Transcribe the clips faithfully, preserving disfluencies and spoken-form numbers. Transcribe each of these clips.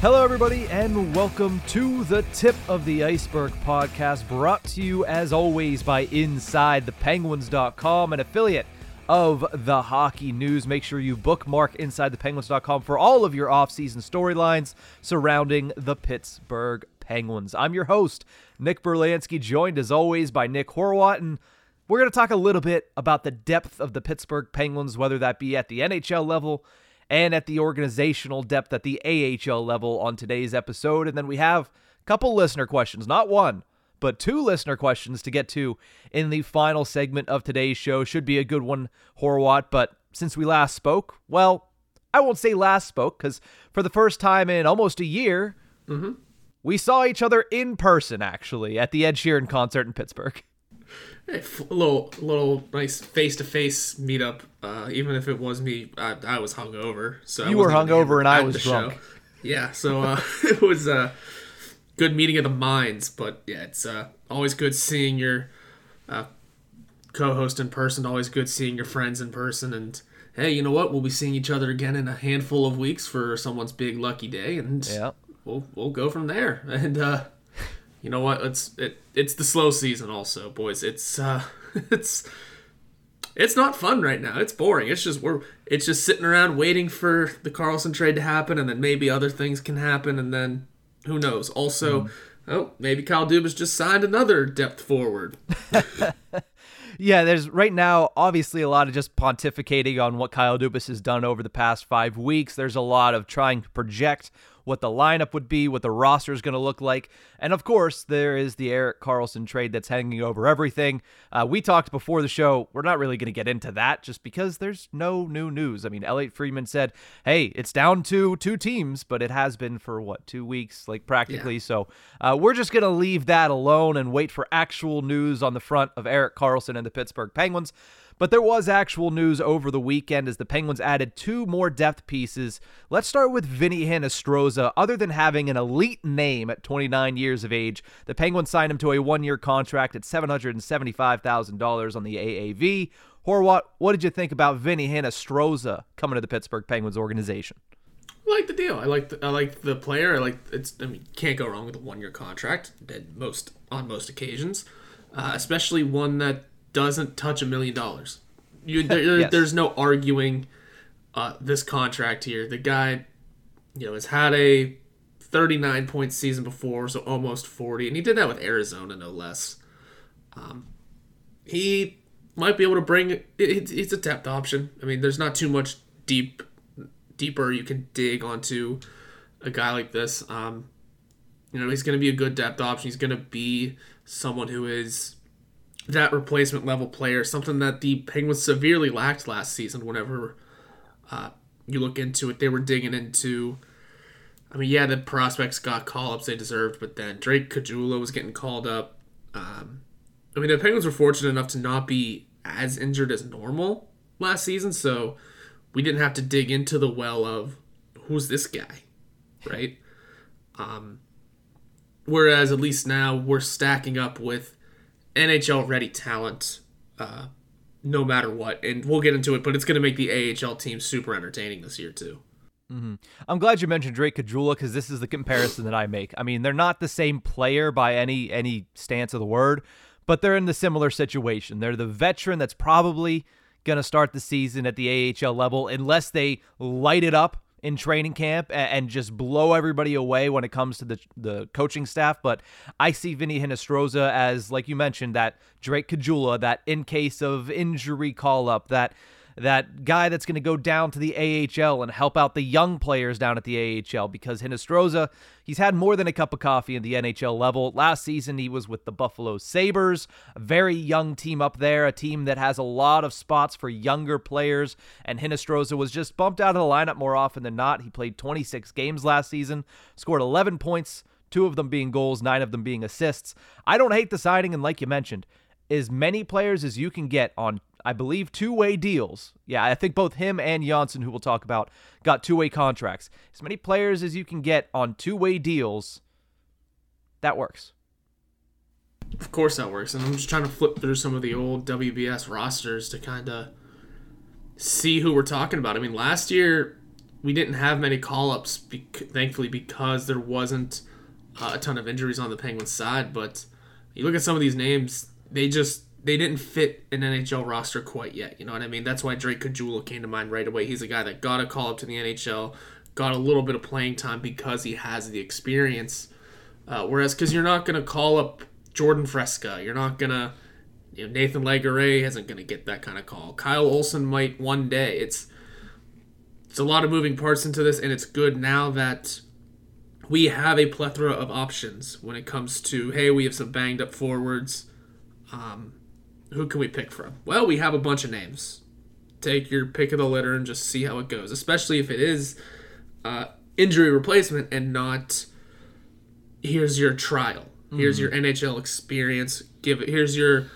Hello, everybody, and welcome to the Tip of the Iceberg podcast, brought to you, as always, by Inside The Penguins dot com, an affiliate of The Hockey News. Make sure you bookmark Inside The Penguins dot com for all of your off-season storylines surrounding the Pittsburgh Penguins. I'm your host, Nick Berlansky, joined, as always, by Nick Horwat, and we're going to talk a little bit about the depth of the Pittsburgh Penguins, whether that be at the N H L level and at the organizational depth at the A H L level on today's episode. And then we have a couple listener questions, not one, but two listener questions to get to in the final segment of today's show. Should be a good one, Horwat, but since we last spoke, well, I won't say last spoke, because for the first time in almost a year, mm-hmm. we saw each other in person, actually, at the Ed Sheeran concert in Pittsburgh. A little, little nice face-to-face meetup. Uh, even if it was me, I, I was hungover. So you were hungover and I was drunk. Show. Yeah, so uh, it was a good meeting of the minds. But yeah, it's uh, always good seeing your uh, co-host in person. Always good seeing your friends in person. And hey, you know what? We'll be seeing each other again in a handful of weeks for someone's big lucky day, and yeah. we'll we'll go from there. And uh, you know what? It's it, it's the slow season, also, boys. It's uh, it's. It's not fun right now. It's boring. It's just we're it's just sitting around waiting for the Karlsson trade to happen, and then maybe other things can happen, and then who knows? Also, mm. oh, maybe Kyle Dubas just signed another depth forward. Yeah, there's right now obviously a lot of just pontificating on what Kyle Dubas has done over the past five weeks. There's a lot of trying to project what the lineup would be, what the roster is going to look like. And of course, there is the Erik Karlsson trade that's hanging over everything. Uh, we talked before the show. We're not really going to get into that just because there's no new news. I mean, Elliot Friedman said, hey, it's down to two teams, but it has been for what, two weeks, like practically. Yeah. So uh, we're just going to leave that alone and wait for actual news on the front of Erik Karlsson and the Pittsburgh Penguins. But there was actual news over the weekend as the Penguins added two more depth pieces. Let's start with Vinnie Hinostroza. Other than having an elite name at twenty-nine years of age, the Penguins signed him to a one-year contract at seven hundred seventy-five thousand dollars on the A A V. Horwat, what did you think about Vinnie Hinostroza coming to the Pittsburgh Penguins organization? I like the deal. I like the, I like the player. I like it's. I mean, can't go wrong with a one-year contract. Most on most occasions, uh, especially one that doesn't touch a million dollars. You there, yes. There's no arguing uh, this contract here. The guy, you know, has had a thirty-nine point season before, so almost forty, and he did that with Arizona, no less. Um, he might be able to bring it, it. It's a depth option. I mean, there's not too much deep, deeper you can dig onto a guy like this. Um, you know, he's going to be a good depth option. He's going to be someone who is that replacement level player, something that the Penguins severely lacked last season. Whenever uh, you look into it, they were digging into, I mean, yeah, the prospects got call-ups they deserved, but then Drake Caggiula was getting called up. Um, I mean, the Penguins were fortunate enough to not be as injured as normal last season, so we didn't have to dig into the well of, who's this guy, right? um, whereas at least now we're stacking up with N H L-ready talent, uh, no matter what. And we'll get into it, but it's going to make the A H L team super entertaining this year, too. Mm-hmm. I'm glad you mentioned Drake Caggiula because this is the comparison that I make. I mean, they're not the same player by any any stance of the word, but they're in the similar situation. They're the veteran that's probably going to start the season at the A H L level unless they light it up in training camp and, and just blow everybody away when it comes to the the coaching staff. But I see Vinnie Hinostroza as, like you mentioned, that Drake Caggiula, that in case of injury call-up, that that guy that's going to go down to the A H L and help out the young players down at the A H L, because Hinostroza, he's had more than a cup of coffee in the N H L level. Last season, he was with the Buffalo Sabres, a very young team up there, a team that has a lot of spots for younger players, and Hinostroza was just bumped out of the lineup more often than not. He played twenty-six games last season, scored eleven points, two of them being goals, nine of them being assists. I don't hate the signing, and like you mentioned, as many players as you can get on, I believe, two-way deals. Yeah, I think both him and Johnsson, who we'll talk about, got two-way contracts. As many players as you can get on two-way deals, that works. Of course that works. And I'm just trying to flip through some of the old W B S rosters to kind of see who we're talking about. I mean, last year we didn't have many call-ups, be- thankfully, because there wasn't uh, a ton of injuries on the Penguins' side. But you look at some of these names, they just... They didn't fit an N H L roster quite yet. You know what I mean? That's why Drake Caggiula came to mind right away. He's a guy that got a call up to the N H L, got a little bit of playing time because he has the experience. Uh, whereas, because you're not going to call up Jordan Fresca. You're not going to, you know, Nathan Legare isn't going to get that kind of call. Kyle Olsen might one day. It's, it's a lot of moving parts into this, and it's good now that we have a plethora of options when it comes to, hey, we have some banged up forwards. Um... Who can we pick from? Well, we have a bunch of names. Take your pick of the litter and just see how it goes, especially if it is uh, injury replacement and not here's your trial. Here's mm-hmm. your N H L experience. Give it. Here's your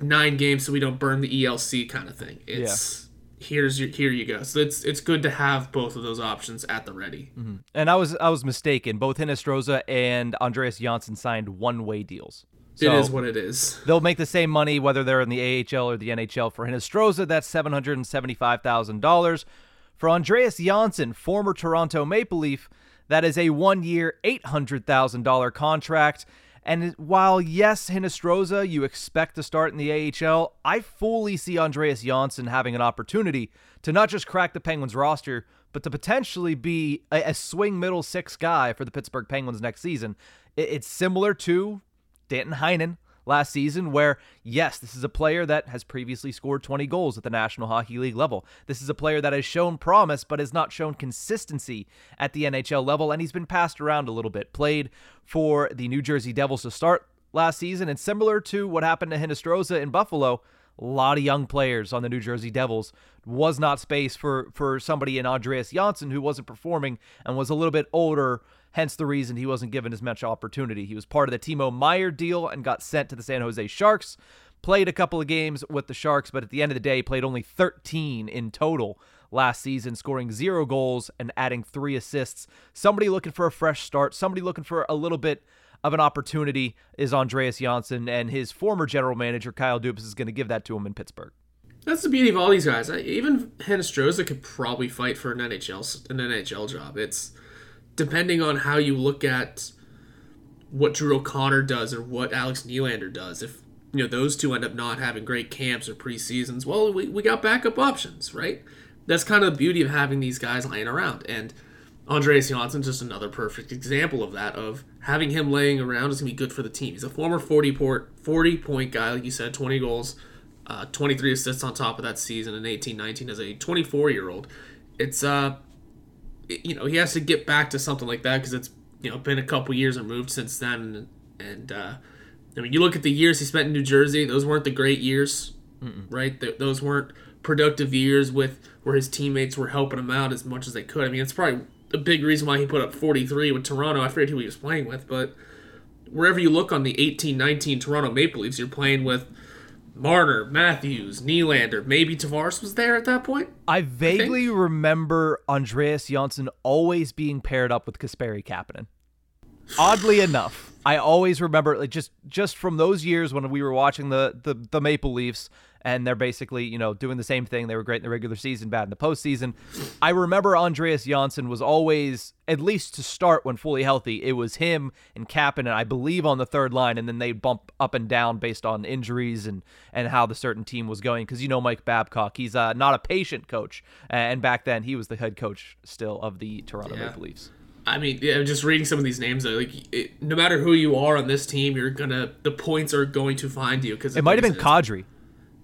nine games so we don't burn the E L C kind of thing. It's yeah. here's your here you go. So it's it's good to have both of those options at the ready. Mm-hmm. And I was I was mistaken. Both Hinostroza and Andreas Johnsson signed one-way deals. So it is what it is. They'll make the same money whether they're in the A H L or the N H L. For Hinostroza, that's seven hundred seventy-five thousand dollars. For Andreas Johnsson, former Toronto Maple Leaf, that is a one-year, eight hundred thousand dollars contract. And while, yes, Hinostroza, you expect to start in the A H L, I fully see Andreas Johnsson having an opportunity to not just crack the Penguins roster, but to potentially be a, a swing middle six guy for the Pittsburgh Penguins next season. It, it's similar to Danton Heinen last season, where, yes, this is a player that has previously scored twenty goals at the National Hockey League level. This is a player that has shown promise, but has not shown consistency at the N H L level, and he's been passed around a little bit. Played for the New Jersey Devils to start last season, and similar to what happened to Hinostroza in Buffalo, a lot of young players on the New Jersey Devils. Was not space for, for somebody in Andreas Johnsson who wasn't performing and was a little bit older. Hence the reason he wasn't given as much opportunity. He was part of the Timo Meier deal and got sent to the San Jose Sharks. Played a couple of games with the Sharks, but at the end of the day, played only thirteen in total last season, scoring zero goals and adding three assists. Somebody looking for a fresh start, somebody looking for a little bit of an opportunity is Andreas Johnsson, and his former general manager, Kyle Dubas, is going to give that to him in Pittsburgh. That's the beauty of all these guys. Even Hinostroza could probably fight for an N H L, an N H L job. It's depending on how you look at what Drew O'Connor does or what Alex Nylander does. If you know those two end up not having great camps or preseasons, well, we, we got backup options, right? That's kind of the beauty of having these guys laying around. And Andreas Johnsson, just another perfect example of that, of having him laying around is going to be good for the team. He's a former forty-point guy, like you said, twenty goals, uh, twenty-three assists on top of that season in eighteen nineteen as a twenty-four-year-old. It's... uh. You know, he has to get back to something like that because it's, you know, been a couple years removed since then. And, and uh, I mean, you look at the years he spent in New Jersey, those weren't the great years, Mm-mm. right? Th- those weren't productive years with where his teammates were helping him out as much as they could. I mean, it's probably a big reason why he put up forty-three with Toronto. I forget who he was playing with, but wherever you look on the eighteen nineteen Toronto Maple Leafs, you're playing with Marner, Matthews, Nylander, maybe Tavares was there at that point. I vaguely I remember Andreas Johnsson always being paired up with Kasperi Kapanen. Oddly enough, I always remember, like, just just from those years when we were watching the the, the Maple Leafs and they're basically, you know, doing the same thing. They were great in the regular season, bad in the postseason. I remember Andreas Johnsson was always, at least to start when fully healthy, it was him and Kapanen, I believe, on the third line, and then they bump up and down based on injuries and, and how the certain team was going, because you know Mike Babcock, he's uh, not a patient coach, and back then he was the head coach still of the Toronto yeah. Maple Leafs. I mean, yeah, just reading some of these names, though, like it, no matter who you are on this team, you're gonna the points are going to find you. Because it might have been Kadri,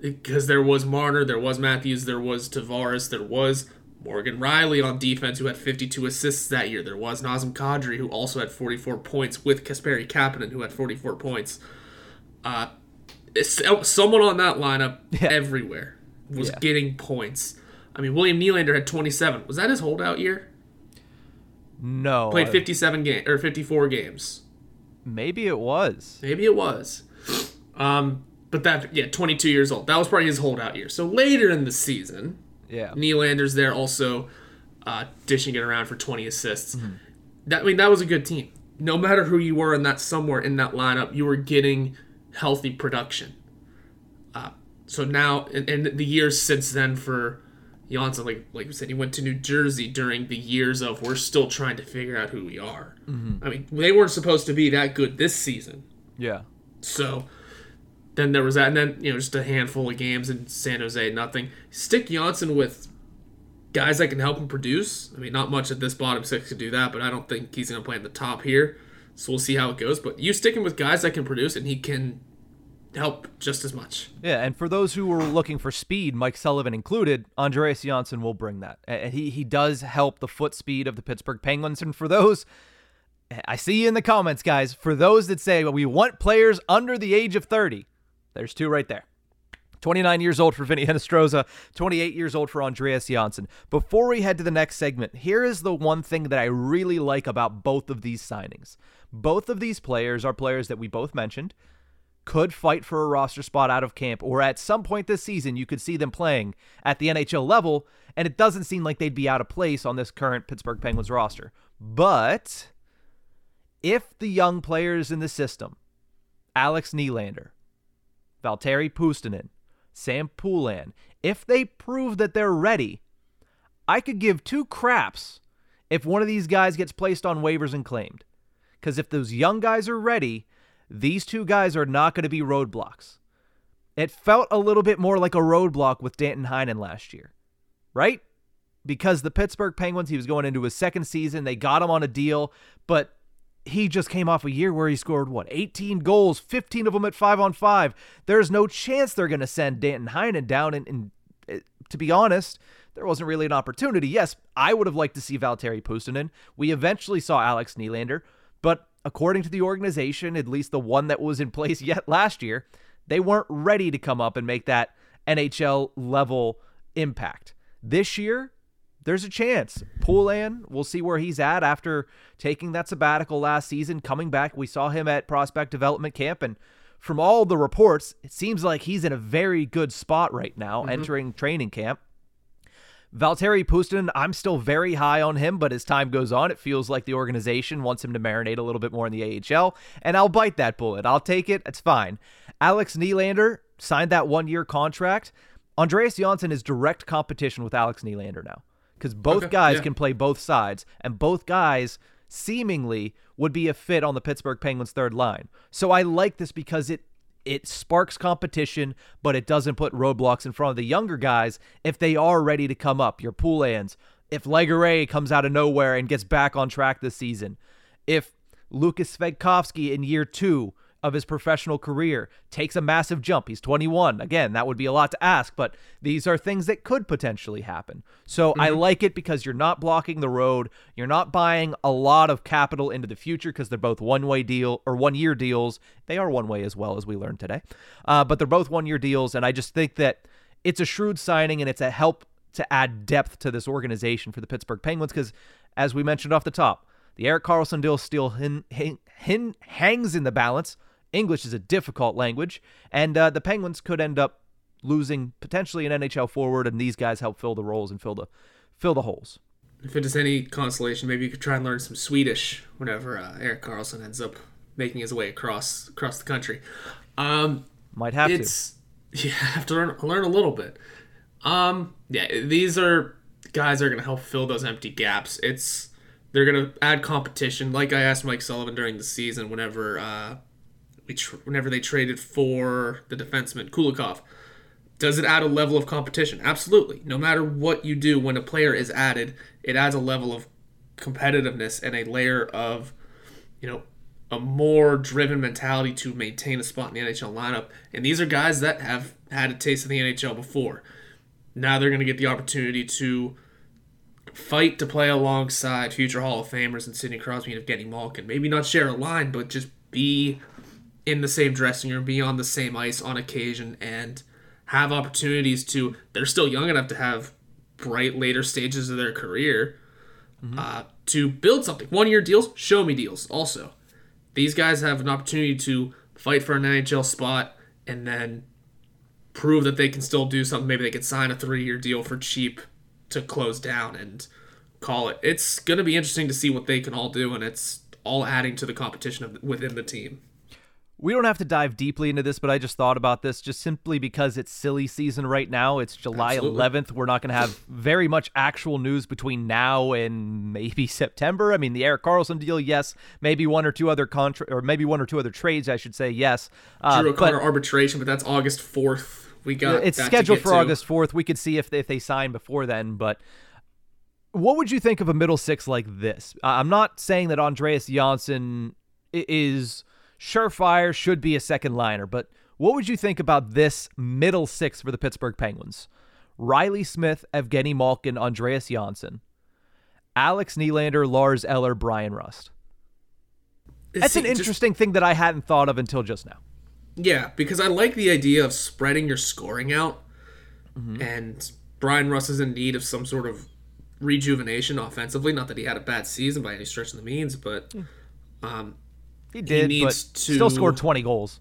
because there was Marner, there was Matthews, there was Tavares, there was Morgan Riley on defense who had fifty-two assists that year. There was Nazem Kadri who also had forty-four points with Kasperi Kapanen who had forty-four points. Uh, someone on that lineup yeah. everywhere was yeah. getting points. I mean, William Nylander had twenty-seven. Was that his holdout year? No. Played fifty-seven games or fifty-four games. Maybe it was. Maybe it was. Um, but that yeah, twenty-two years old. That was probably his holdout year. So later in the season, yeah, Nylander's there also uh, dishing it around for twenty assists. Mm-hmm. That I mean that was a good team. No matter who you were in that somewhere in that lineup, you were getting healthy production. Uh, so now and, and the years since then for Johnsson, like like we said, he went to New Jersey during the years of we're still trying to figure out who we are. Mm-hmm. I mean, they weren't supposed to be that good this season. Yeah. So then there was that, and then you know just a handful of games in San Jose, nothing. Stick Johnsson with guys that can help him produce. I mean, not much at this bottom six could do that, but I don't think he's going to play in the top here. So we'll see how it goes. But you stick him with guys that can produce, and he can help just as much. Yeah, and for those who were looking for speed, Mike Sullivan included, Andreas Johnsson will bring that. And he he does help the foot speed of the Pittsburgh Penguins. And for those, I see you in the comments, guys, for those that say, well, we want players under the age of thirty, there's two right there. twenty-nine years old for Vinnie Hinostroza, twenty-eight years old for Andreas Johnsson. Before we head to the next segment, here is the one thing that I really like about both of these signings. Both of these players are players that we both mentioned, could fight for a roster spot out of camp, or at some point this season, you could see them playing at the N H L level, and it doesn't seem like they'd be out of place on this current Pittsburgh Penguins roster. But if the young players in the system, Alex Nylander, Valtteri Puustinen, Sam Poulin, if they prove that they're ready, I could give two craps if one of these guys gets placed on waivers and claimed. Because if those young guys are ready, these two guys are not going to be roadblocks. It felt a little bit more like a roadblock with Danton Heinen last year, right? Because the Pittsburgh Penguins, he was going into his second season. They got him on a deal, but he just came off a year where he scored, what, eighteen goals, fifteen of them at five on five. There's no chance they're going to send Danton Heinen down. And, and uh, to be honest, there wasn't really an opportunity. Yes, I would have liked to see Valtteri Puustinen. We eventually saw Alex Nylander, but according to the organization, at least the one that was in place yet last year, they weren't ready to come up and make that N H L-level impact. This year, there's a chance. Poulin, we'll see where he's at after taking that sabbatical last season, coming back. We saw him at Prospect Development Camp, and from all the reports, it seems like he's in a very good spot right now, mm-hmm. entering training camp. Valtteri Puustinen, I'm still very high on him, but as time goes on, it feels like the organization wants him to marinate a little bit more in the A H L, and I'll bite that bullet. I'll take it. It's fine. Alex Nylander signed that one-year contract. Andreas Johnsson is direct competition with Alex Nylander now, because both okay, guys yeah. can play both sides, and both guys seemingly would be a fit on the Pittsburgh Penguins' third line. So I like this because it It sparks competition, but it doesn't put roadblocks in front of the younger guys if they are ready to come up. Your Poulins, if Legare comes out of nowhere and gets back on track this season, if Lukas Svejkovsky in year two of his professional career takes a massive jump, he's twenty-one. Again, that would be a lot to ask, but these are things that could potentially happen. So mm-hmm. I like it because you're not blocking the road. You're not buying a lot of capital into the future because they're both one-way deal or one-year deals. They are one-way as well, as we learned today, uh, but they're both one-year deals. And I just think that it's a shrewd signing and it's a help to add depth to this organization for the Pittsburgh Penguins. Because as we mentioned off the top, the Erik Karlsson deal still hin- hin- hin- hangs in the balance. English is a difficult language, and uh, the Penguins could end up losing potentially an N H L forward, and these guys help fill the roles and fill the fill the holes. If it is any consolation, maybe you could try and learn some Swedish whenever uh, Erik Karlsson ends up making his way across across the country. Um, Might have it's, to. you have to learn learn a little bit. Um, yeah, these are guys that are going to help fill those empty gaps. It's they're going to add competition. Like I asked Mike Sullivan during the season, whenever uh, we tr- whenever they traded for the defenseman Kulikov, does it add a level of competition? Absolutely. No matter what you do, when a player is added, it adds a level of competitiveness and a layer of, you know, a more driven mentality to maintain a spot in the N H L lineup. And these are guys that have had a taste of the N H L before. Now they're going to get the opportunity to fight to play alongside future Hall of Famers and Sidney Crosby and Evgeny Malkin. Maybe not share a line, but just be in the same dressing room, be on the same ice on occasion, and have opportunities to... They're still young enough to have bright later stages of their career mm-hmm. uh, to build something. One-year deals, show-me deals also. These guys have an opportunity to fight for an N H L spot and then prove that they can still do something. Maybe they could sign a three-year deal for cheap to close down and call it. It's going to be interesting to see what they can all do, and it's all adding to the competition of, within the team. We don't have to dive deeply into this, but I just thought about this just simply because it's silly season right now. It's July Absolutely. eleventh. We're not going to have very much actual news between now and maybe September. I mean, the Erik Karlsson deal, yes. Maybe one or two other contra- or maybe one or two other trades, I should say, yes. Uh, Drew O'Connor arbitration, but that's August fourth. We got it's scheduled for to. August fourth. We could see if they, if they sign before then, but what would you think of a middle six like this? Uh, I'm not saying that Andreas Johnsson is surefire, should be a second liner, but what would you think about this middle six for the Pittsburgh Penguins? Riley Smith, Evgeny Malkin, Andreas Johnsson, Alex Nylander, Lars Eller, Brian Rust. That's an interesting just, thing that I hadn't thought of until just now. Yeah, because I like the idea of spreading your scoring out, mm-hmm. and Brian Rust is in need of some sort of rejuvenation offensively. Not that he had a bad season by any stretch of the means, but... Mm. um He did, he needs but to, still scored twenty goals.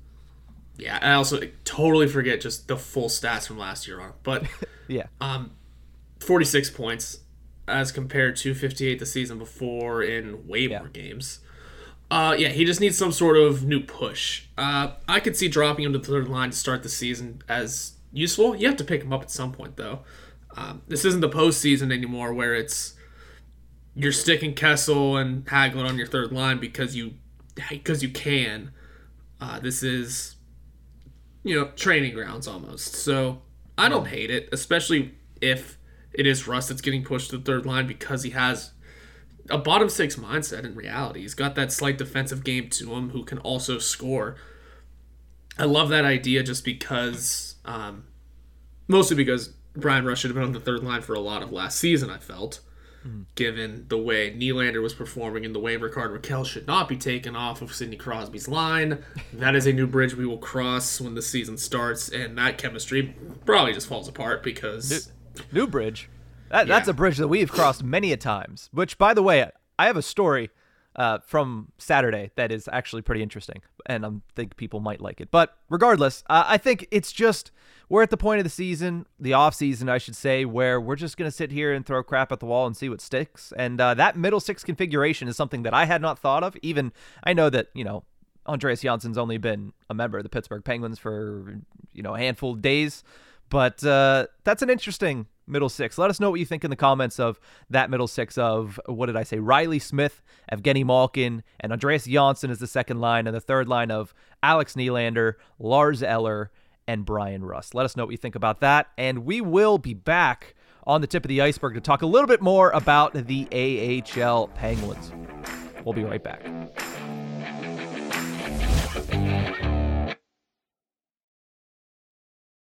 Yeah, I also totally forget just the full stats from last year on. But yeah, um, forty-six points as compared to fifty-eight the season before in way yeah. more games. Uh, yeah, he just needs some sort of new push. Uh, I could see dropping him to the third line to start the season as useful. You have to pick him up at some point, though. Um, this isn't the postseason anymore where it's you're sticking Kessel and Hagelin on your third line because you... because you can. Uh, this is, you know, training grounds almost. So I don't hate it, especially if it is Russ that's getting pushed to the third line because he has a bottom six mindset in reality. He's got that slight defensive game to him who can also score. I love that idea just because, um, mostly because Brian Russ should have been on the third line for a lot of last season, I felt. Given the way Nylander was performing and the way Rickard Rakell should not be taken off of Sidney Crosby's line. That is a new bridge we will cross when the season starts, and that chemistry probably just falls apart because... New, new bridge? That, yeah. That's a bridge that we've crossed many a times, which, by the way, I have a story uh, from Saturday that is actually pretty interesting, and I think people might like it. But regardless, uh, I think it's just... We're at the point of the season, the off season, I should say, where we're just going to sit here and throw crap at the wall and see what sticks. And uh, that middle six configuration is something that I had not thought of. Even I know that, you know, Andreas Jonsson's only been a member of the Pittsburgh Penguins for, you know, a handful of days. But uh, that's an interesting middle six. Let us know what you think in the comments of that middle six of, what did I say, Riley Smith, Evgeny Malkin, and Andreas Johnsson is the second line, and the third line of Alex Nylander, Lars Eller, and Brian Rust. Let us know what you think about that, and we will be back on the Tip of the Iceberg to talk a little bit more about the A H L Penguins. We'll be right back.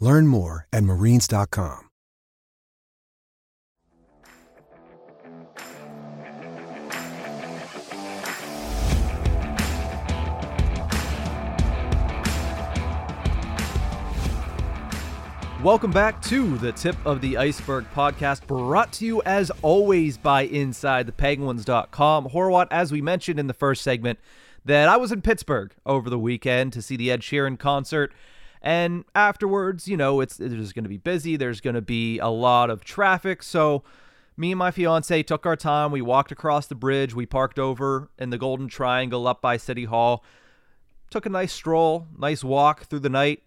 Learn more at Marines dot com. Welcome back to the Tip of the Iceberg podcast, brought to you as always by Inside The Penguins dot com. Horwat, as we mentioned in the first segment, that I was in Pittsburgh over the weekend to see the Ed Sheeran concert. And afterwards, you know, it's there's going to be busy. There's going to be a lot of traffic. So me and my fiance took our time. We walked across the bridge. We parked over in the Golden Triangle up by City Hall. Took a nice stroll, nice walk through the night.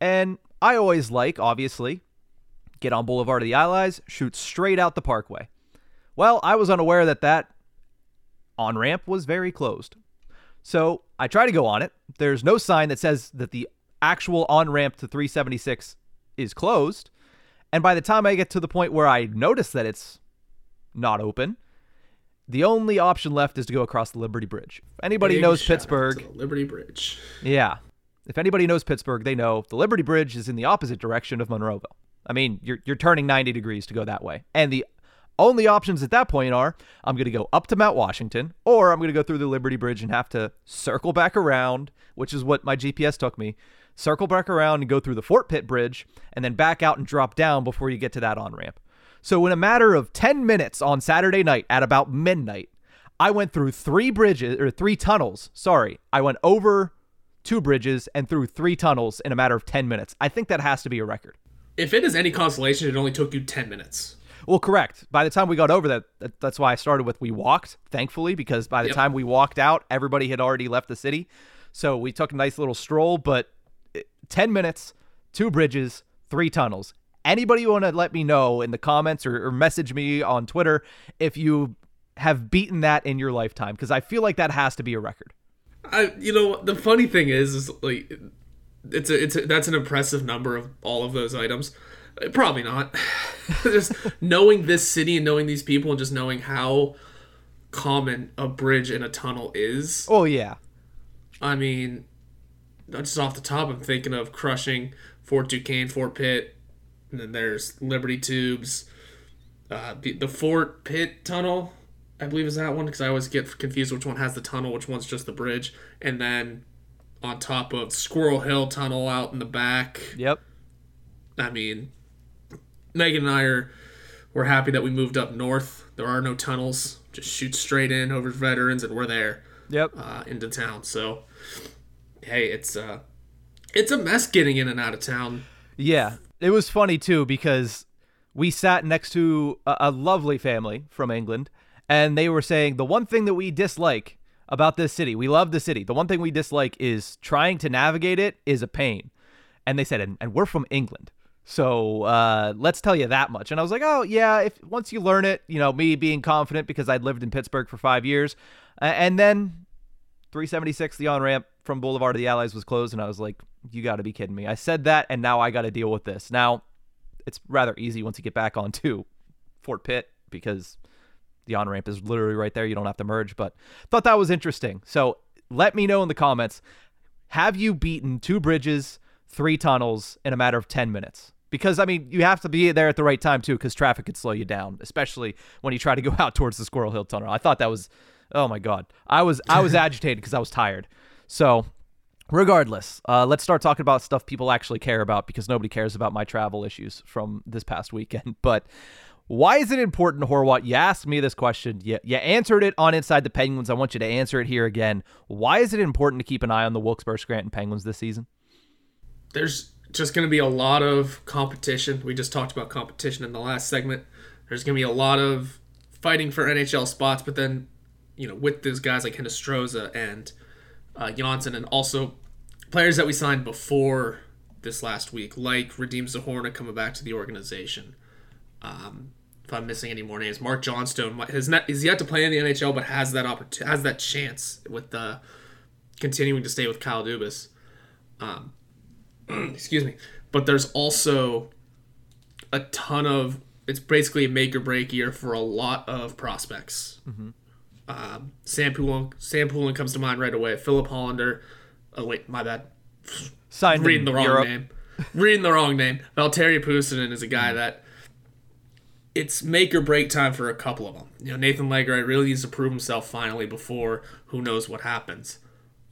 And I always like, obviously, get on Boulevard of the Allies, shoot straight out the Parkway. Well, I was unaware that that on-ramp was very closed. So I try to go on it. There's no sign that says that the actual on-ramp to three seventy-six is closed. And by the time I get to the point where I notice that it's not open, the only option left is to go across the Liberty Bridge. If anybody Big knows Pittsburgh, Liberty Bridge. Yeah. If anybody knows Pittsburgh, they know the Liberty Bridge is in the opposite direction of Monroeville. I mean, you're you're turning ninety degrees to go that way. And the only options at that point are, I'm going to go up to Mount Washington, or I'm going to go through the Liberty Bridge and have to circle back around, which is what my G P S took me, circle back around and go through the Fort Pitt Bridge, and then back out and drop down before you get to that on-ramp. So in a matter of ten minutes on Saturday night at about midnight, I went through three bridges, or three tunnels, sorry. I went over two bridges and through three tunnels in a matter of ten minutes. I think that has to be a record. If it is any consolation, it only took you ten minutes. Well, correct. By the time we got over that, that that's why I started with we walked, thankfully, because by the yep. time we walked out, everybody had already left the city. So we took a nice little stroll, but ten minutes, two bridges, three tunnels. Anybody want to let me know in the comments or, or message me on Twitter if you have beaten that in your lifetime, because I feel like that has to be a record. I, you know, the funny thing is, is like, it's a, it's a, that's an impressive number of all of those items. Probably not. Just knowing this city and knowing these people and just knowing how common a bridge and a tunnel is. Oh yeah. I mean, just off the top, I'm thinking of Crushing, Fort Duquesne, Fort Pitt, and then there's Liberty Tubes, uh, the, the Fort Pitt Tunnel. I believe is that one, because I always get confused which one has the tunnel, which one's just the bridge. And then on top of Squirrel Hill Tunnel out in the back. Yep. I mean, Megan and I are we're happy that we moved up north. There are no tunnels. Just shoot straight in over Veterans, and we're there. Yep. Uh, into town. So, hey, it's uh, it's a mess getting in and out of town. Yeah. It was funny, too, because we sat next to a, a lovely family from England. And they were saying, the one thing that we dislike about this city, we love the city, the one thing we dislike is trying to navigate it is a pain. And they said, and, and we're from England, so uh, let's tell you that much. And I was like, oh, yeah, if once you learn it, you know, me being confident because I'd lived in Pittsburgh for five years. Uh, and then three seventy-six, the on-ramp from Boulevard of the Allies was closed. And I was like, you got to be kidding me. I said that, and now I got to deal with this. Now, it's rather easy once you get back onto Fort Pitt because the on-ramp is literally right there. You don't have to merge, but thought that was interesting. So let me know in the comments, have you beaten two bridges, three tunnels in a matter of ten minutes? Because, I mean, you have to be there at the right time, too, because traffic could slow you down, especially when you try to go out towards the Squirrel Hill Tunnel. I thought that was, oh, my God. I was I was agitated because I was tired. So regardless, uh, let's start talking about stuff people actually care about, because nobody cares about my travel issues from this past weekend. But why is it important, Horwat? You asked me this question. You, you answered it on Inside the Penguins. I want you to answer it here again. Why is it important to keep an eye on the Wilkes-Barre-Scranton Penguins this season? There's just going to be a lot of competition. We just talked about competition in the last segment. There's going to be a lot of fighting for N H L spots, but then, you know, with those guys like Hinostroza and uh, Johnsson, and also players that we signed before this last week, like Radim Zahorna coming back to the organization. Um... If I'm missing any more names, Mark Johnstone has not, is yet to play in the N H L, but has that opportunity, has that chance with uh, continuing to stay with Kyle Dubas. Um, excuse me, but there's also a ton of it's basically a make or break year for a lot of prospects. Mm-hmm. Um, Sam Poulin, Sam Poulin comes to mind right away. Philip Hollander, oh wait, my bad, signed reading the wrong Europe. name, reading the wrong name. Valtteri Puustinen is a guy that. It's make or break time for a couple of them. You know, Nathan Legare really needs to prove himself finally before who knows what happens.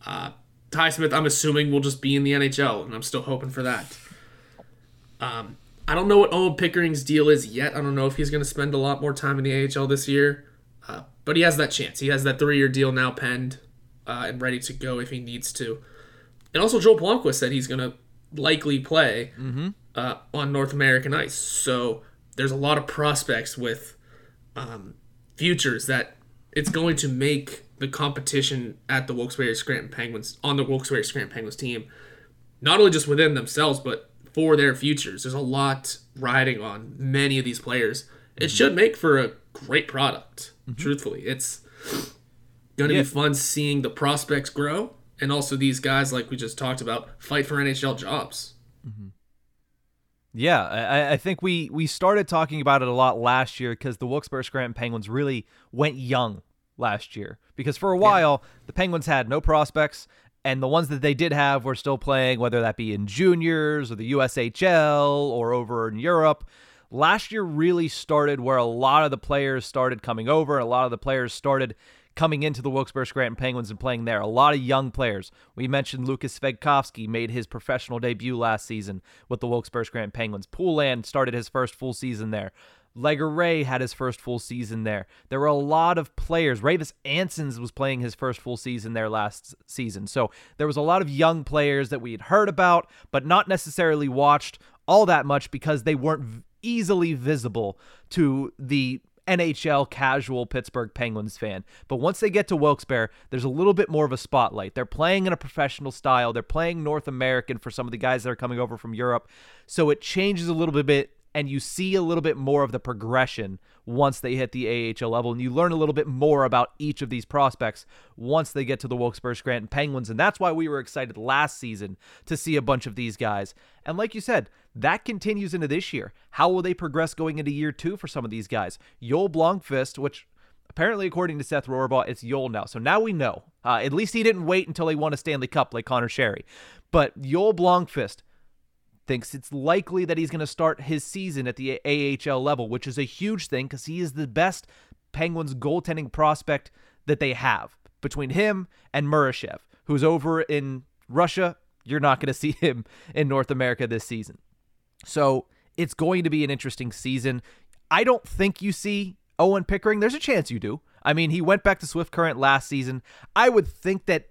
Uh, Ty Smith, I'm assuming, will just be in the N H L, and I'm still hoping for that. Um, I don't know what Owen Pickering's deal is yet. I don't know if he's going to spend a lot more time in the A H L this year, uh, but he has that chance. He has that three-year deal now penned uh, and ready to go if he needs to. And also Joel Blomqvist said he's going to likely play mm-hmm. uh, on North American ice. So there's a lot of prospects with um, futures that it's going to make the competition at the Wilkes-Barre-Scranton Penguins, on the Wilkes-Barre-Scranton Penguins team, not only just within themselves, but for their futures. There's a lot riding on many of these players. It mm-hmm. should make for a great product, mm-hmm. truthfully. It's going to yeah. be fun seeing the prospects grow, and also these guys, like we just talked about, fight for N H L jobs. Mm-hmm. Yeah, I, I think we, we started talking about it a lot last year because the Wilkes-Barre-Scranton Penguins really went young last year. Because for a while, yeah. the Penguins had no prospects, and the ones that they did have were still playing, whether that be in juniors or the U S H L or over in Europe. Last year really started where a lot of the players started coming over, and a lot of the players started coming into the Wilkes-Barre-Scranton Penguins and playing there. A lot of young players. We mentioned Lukas Svejkovsky made his professional debut last season with the Wilkes-Barre-Scranton Penguins. Poulin started his first full season there. Legare had his first full season there. There were a lot of players. Ravis Ansons was playing his first full season there last season. So there was a lot of young players that we had heard about, but not necessarily watched all that much because they weren't easily visible to the N H L casual Pittsburgh Penguins fan. But once they get to Wilkes-Barre, there's a little bit more of a spotlight. They're playing in a professional style. They're playing North American for some of the guys that are coming over from Europe. So it changes a little bit, and you see a little bit more of the progression once they hit the A H L level, and you learn a little bit more about each of these prospects once they get to the Wilkes-Barre-Scranton Penguins. And that's why we were excited last season to see a bunch of these guys. And like you said, that continues into this year. How will they progress going into year two for some of these guys? Joel Blomqvist, which apparently, according to Seth Rohrbaugh, it's Joel now. So now we know. Uh, at least he didn't wait until he won a Stanley Cup like Connor Sherry. But Joel Blomqvist thinks it's likely that he's going to start his season at the A H L level, which is a huge thing because he is the best Penguins goaltending prospect that they have. Between him and Murashev, who's over in Russia, you're not going to see him in North America this season. So it's going to be an interesting season. I don't think you see Owen Pickering. There's a chance you do. I mean, he went back to Swift Current last season. I would think that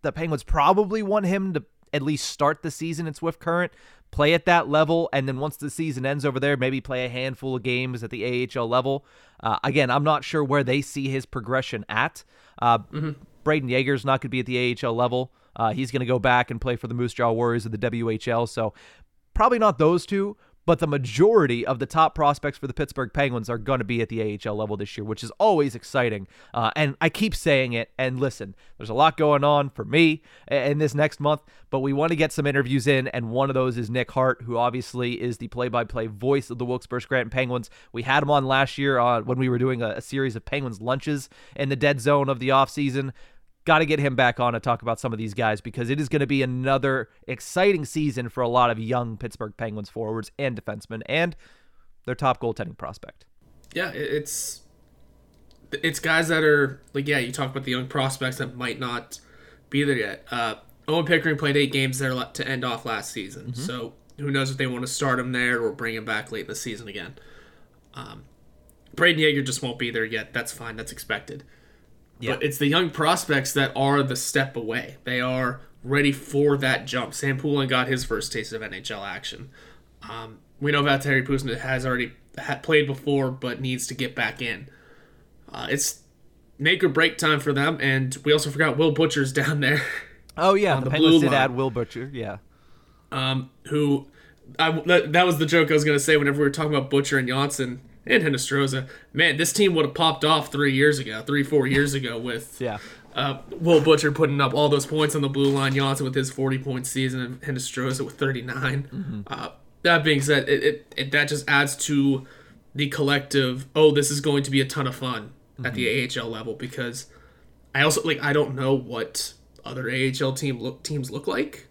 the Penguins probably want him to at least start the season in Swift Current, play at that level, and then once the season ends over there, maybe play a handful of games at the A H L level. Uh, again, I'm not sure where they see his progression at. Uh, mm-hmm. Braden Yeager's not going to be at the A H L level. Uh, he's going to go back and play for the Moose Jaw Warriors of the W H L, so probably not those two, but the majority of the top prospects for the Pittsburgh Penguins are going to be at the A H L level this year, which is always exciting. Uh, and I keep saying it, and listen, there's a lot going on for me in this next month, but we want to get some interviews in, and one of those is Nick Hart, who obviously is the play-by-play voice of the Wilkes-Barre-Scranton Penguins. We had him on last year uh, when we were doing a, a series of Penguins lunches in the dead zone of the offseason. Got to get him back on to talk about some of these guys because it is going to be another exciting season for a lot of young Pittsburgh Penguins forwards and defensemen and their top goaltending prospect. Yeah, it's it's guys that are, like, yeah, you talk about the young prospects that might not be there yet. Uh, Owen Pickering played eight games there to end off last season, mm-hmm. so who knows if they want to start him there or bring him back late in the season again. Um, Braden Yeager just won't be there yet. That's fine. That's expected. Yeah. But it's the young prospects that are the step away. They are ready for that jump. Sam Poulin got his first taste of N H L action. Um, we know Valtteri Puustinen has already had played before, but needs to get back in. Uh, it's make or break time for them, and we also forgot Will Butcher's down there. Oh yeah, the, the Penguins did add Will Butcher. Yeah, um, who I, that, that was the joke I was going to say whenever we were talking about Butcher and Johnsson. And Hinostroza, man, this team would have popped off three years ago, three, four years ago with yeah. uh, Will Butcher putting up all those points on the blue line, Johnsson with his forty-point season, and Hinostroza with thirty-nine. Mm-hmm. Uh, that being said, it, it, it that just adds to the collective, oh, this is going to be a ton of fun mm-hmm. at the A H L level because I also, like, I don't know what other A H L team look, teams look like,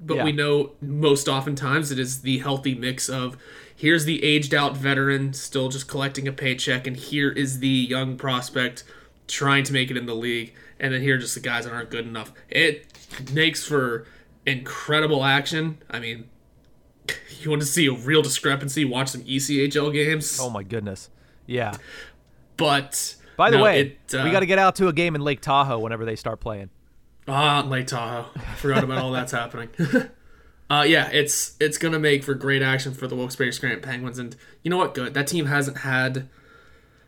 but yeah. we know most oftentimes it is the healthy mix of here's the aged-out veteran still just collecting a paycheck, and here is the young prospect trying to make it in the league, and then here are just the guys that aren't good enough. It makes for incredible action. I mean, you want to see a real discrepancy, watch some E C H L games. Oh my goodness. Yeah. But by the no, way, it, uh, we got to get out to a game in Lake Tahoe whenever they start playing. Ah, uh, Lake Tahoe. I forgot about all that's happening. Uh, yeah, it's it's going to make for great action for the Wilkes-Barre-Scranton Penguins. And you know what? Good. That team hasn't had,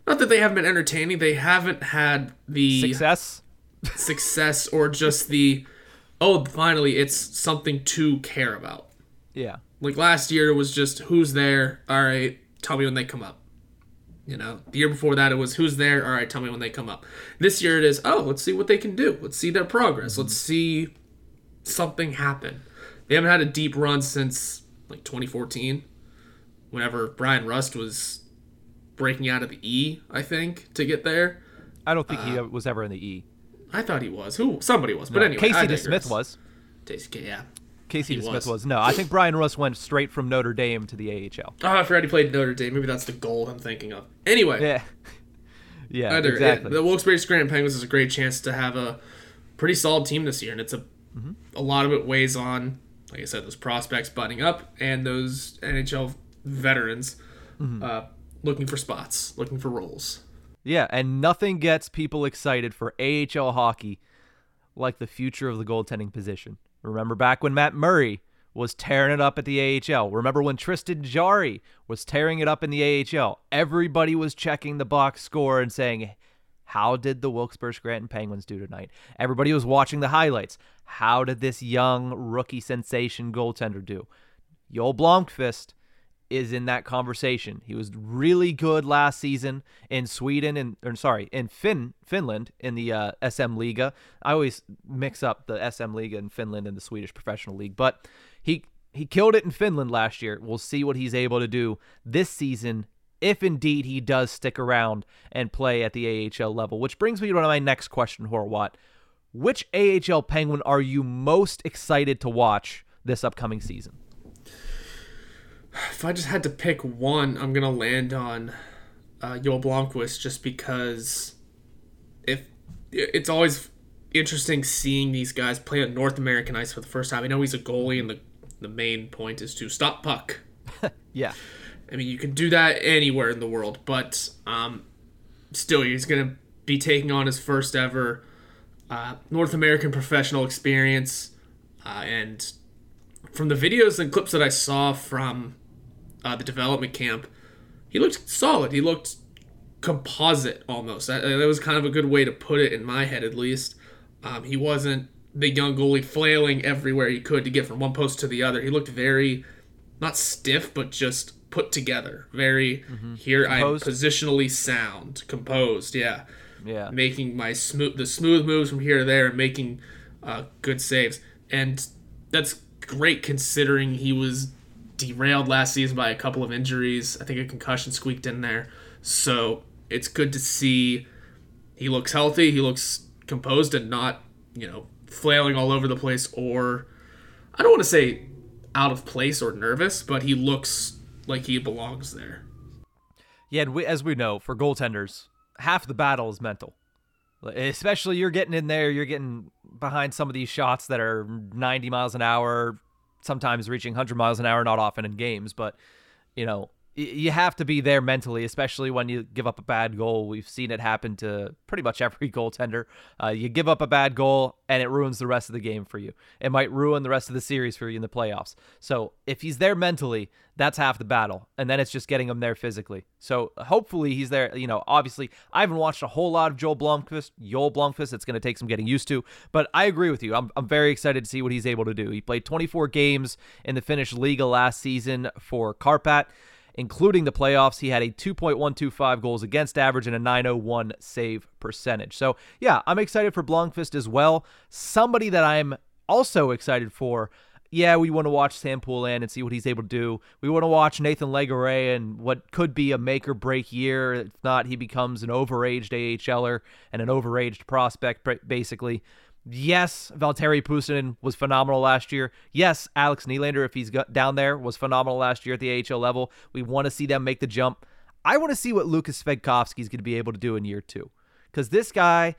not that they haven't been entertaining, they haven't had the success, success or just the, oh, finally, it's something to care about. Yeah. Like last year, it was just who's there. All right, tell me when they come up. You know, the year before that, it was who's there. All right, tell me when they come up. This year it is, oh, let's see what they can do. Let's see their progress. Mm-hmm. Let's see something happen. They haven't had a deep run since like twenty fourteen, whenever Brian Rust was breaking out of the E, I think, to get there. I don't think uh, he was ever in the E. I thought he was. Who? Somebody was. But no, anyway, Casey DeSmith was. Yeah. Casey DeSmith was. was. No, I think Brian Rust went straight from Notre Dame to the A H L. Oh, I forgot he played Notre Dame. Maybe that's the goal I'm thinking of. Anyway. Yeah, yeah, either, exactly. It, the Wilkes-Barre-Scranton Penguins is a great chance to have a pretty solid team this year, and it's a mm-hmm. a lot of it weighs on, like I said, those prospects butting up and those N H L veterans mm-hmm. uh, looking for spots, looking for roles. Yeah, and nothing gets people excited for A H L hockey like the future of the goaltending position. Remember back when Matt Murray was tearing it up at the A H L? Remember when Tristan Jarry was tearing it up in the A H L? Everybody was checking the box score and saying, how did the Wilkes-Barre-Scranton Penguins do tonight? Everybody was watching the highlights. How did this young rookie sensation goaltender do? Joel Blomqvist is in that conversation. He was really good last season in Sweden and or sorry, in Fin Finland in the uh, S M Liga. I always mix up the S M Liga in Finland and the Swedish Professional League, but he he killed it in Finland last year. We'll see what he's able to do this season if indeed he does stick around and play at the A H L level, which brings me to my next question, Horwat. Which A H L Penguin are you most excited to watch this upcoming season? If I just had to pick one, I'm going to land on uh, Joel Blomqvist just because if it's always interesting seeing these guys play on North American ice for the first time. I know he's a goalie, and the, the main point is to stop puck. Yeah. I mean, you can do that anywhere in the world, but um, still, he's going to be taking on his first ever uh, North American professional experience, uh, and from the videos and clips that I saw from uh, the development camp, he looked solid. He looked composite almost. That, that was kind of a good way to put it in my head, at least. Um, he wasn't the young goalie flailing everywhere he could to get from one post to the other. He looked very, not stiff, but just put together. Very, mm-hmm. here composed. I'm positionally sound, composed, yeah. Yeah. Making my smooth, the smooth moves from here to there and making uh, good saves. And that's great considering he was derailed last season by a couple of injuries. I think a concussion squeaked in there. So it's good to see he looks healthy, he looks composed and not, you know, flailing all over the place or, I don't want to say out of place or nervous, but he looks like he belongs there. Yeah, and we, as we know, for goaltenders, half the battle is mental. Especially you're getting in there, you're getting behind some of these shots that are ninety miles an hour, sometimes reaching one hundred miles an hour, not often in games, but you know, you have to be there mentally, especially when you give up a bad goal. We've seen it happen to pretty much every goaltender. Uh, you give up a bad goal and it ruins the rest of the game for you. It might ruin the rest of the series for you in the playoffs. So if he's there mentally, that's half the battle. And then it's just getting him there physically. So hopefully he's there. You know, obviously I haven't watched a whole lot of Joel Blomqvist, Joel Blomqvist. It's going to take some getting used to, but I agree with you. I'm, I'm very excited to see what he's able to do. He played twenty-four games in the Finnish Liga last season for Karpat, including the playoffs. He had a two point one two five goals against average and a nine oh one save percentage. So, yeah, I'm excited for Blomqvist as well. Somebody that I'm also excited for, yeah, we want to watch Sam Poulin and see what he's able to do. We want to watch Nathan Legare and what could be a make-or-break year. If not, he becomes an overaged AHLer and an overaged prospect, basically. Yes, Valtteri Puustinen was phenomenal last year. Yes, Alex Nylander, if he's got down there, was phenomenal last year at the A H L level. We want to see them make the jump. I want to see what Lukas Svejkovsky is going to be able to do in year two, because this guy,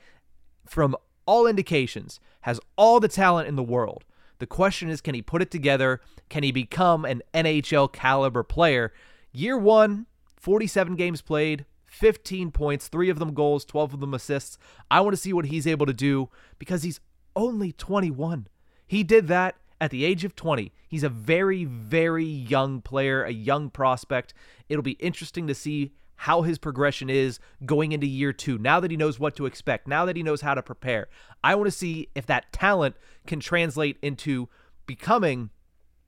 from all indications, has all the talent in the world. The question is, can he put it together? Can he become an N H L caliber player? Year one, forty-seven games played, fifteen points, three of them goals, twelve of them assists. I want to see what he's able to do because he's only twenty-one. He did that at the age of twenty. He's a very, very young player, a young prospect. It'll be interesting to see how his progression is going into year two, now that he knows what to expect, now that he knows how to prepare. I want to see if that talent can translate into becoming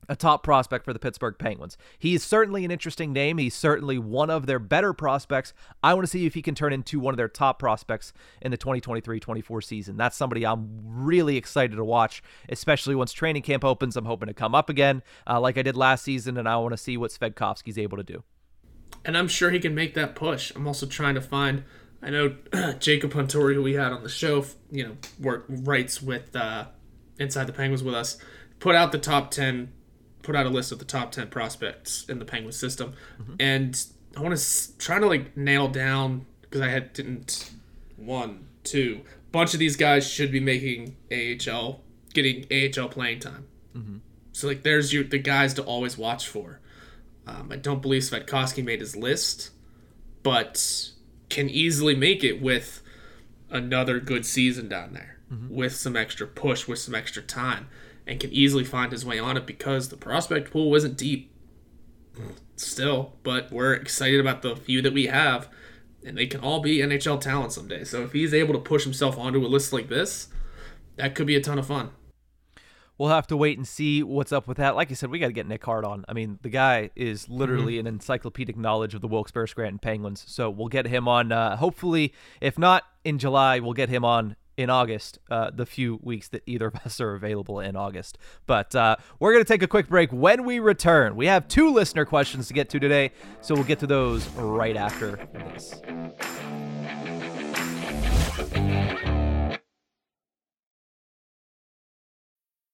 a top prospect for the Pittsburgh Penguins. He is certainly an interesting name. He's certainly one of their better prospects. I want to see if he can turn into one of their top prospects in the twenty twenty-three twenty-four season. That's somebody I'm really excited to watch, especially once training camp opens. I'm hoping to come up again uh, like I did last season, and I want to see what Svejkovsky's able to do. And I'm sure he can make that push. I'm also trying to find, I know Jacob Huntori, who we had on the show, you know, work, writes with uh, Inside the Penguins with us, put out the top ten, put out a list of the top ten prospects in the Penguins system. Mm-hmm. And I want to try to like nail down, because I had didn't, one, two, bunch of these guys should be making A H L, getting A H L playing time. Mm-hmm. So like there's your the guys to always watch for. Um, I don't believe Svejkovsky made his list, but can easily make it with another good season down there, mm-hmm. with some extra push, with some extra time, and can easily find his way on it because the prospect pool isn't deep still, but we're excited about the few that we have, and they can all be N H L talent someday. So if he's able to push himself onto a list like this, that could be a ton of fun. We'll have to wait and see what's up with that. Like I said, we got to get Nick Hart on. I mean, the guy is literally mm-hmm. an encyclopedic knowledge of the Wilkes-Barre-Scranton Penguins. So we'll get him on. Uh, hopefully, if not in July, we'll get him on in August, uh, the few weeks that either of us are available in August. But uh, we're going to take a quick break. When we return, we have two listener questions to get to today. So we'll get to those right after this.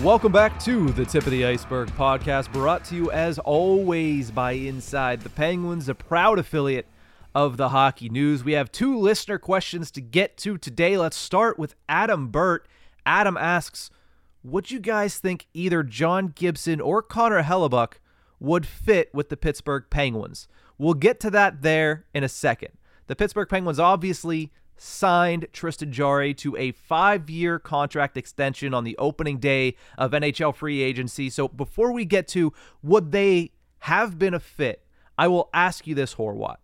Welcome back to the Tip of the Iceberg podcast, brought to you as always by Inside the Penguins, a proud affiliate of the Hockey News. We have two listener questions to get to today. Let's start with Adam Burt. Adam asks, would you guys think either John Gibson or Connor Hellebuck would fit with the Pittsburgh Penguins? We'll get to that there in a second. The Pittsburgh Penguins obviously signed Tristan Jarry to a five-year contract extension on the opening day of N H L free agency. So before we get to would they have been a fit, I will ask you this, Horwat.